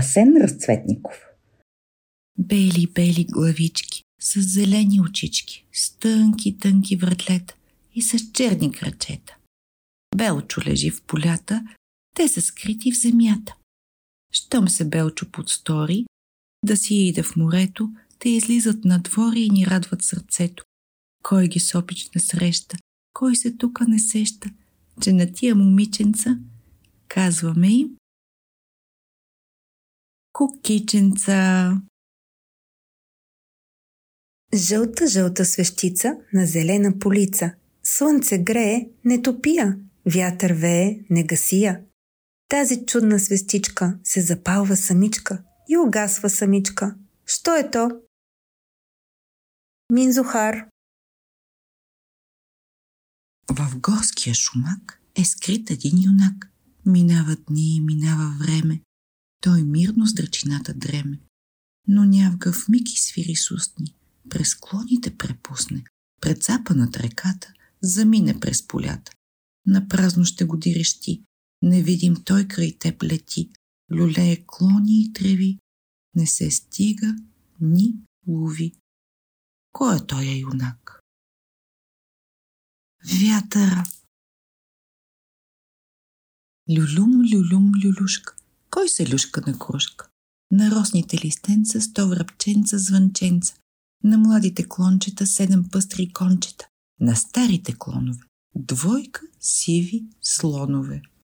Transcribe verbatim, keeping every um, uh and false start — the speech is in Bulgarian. Асен Разцветников. Бели-бели главички, с зелени очички, с тънки-тънки вратлета и с черни крачета. Белчо лежи в полята, те са скрити в земята. Щом се Белчо подстори, да си иде в морето, те излизат на двора и ни радват сърцето. Кой ги с опич не среща, кой се тука не сеща, че на тия момиченца казваме им кукиченца. Жълта-жълта свещица на зелена полица. Слънце грее, не топия, вятър вее, не гасия. Тази чудна свестичка се запалва самичка и угасва самичка. Що е то? Минзухар. В горския шумак е скрит един юнак. Минават дни, минава време. Той мирно с дръчината дреме. Но нявга в миг и свири с устни. През клоните препусне. Пред запънат реката замине през полята. Напразно ще го дирещи. Невидим той край теб лети. Люлее клони и треви. Не се стига, ни лови. Кой е той юнак? Вятъра. Люлюм, люлюм, люлюшка. Кой се люшка на кружка? На росните листенца сто връбченца, звънченца. На младите клончета седем пъстри кончета. На старите клонове двойка сиви слонове.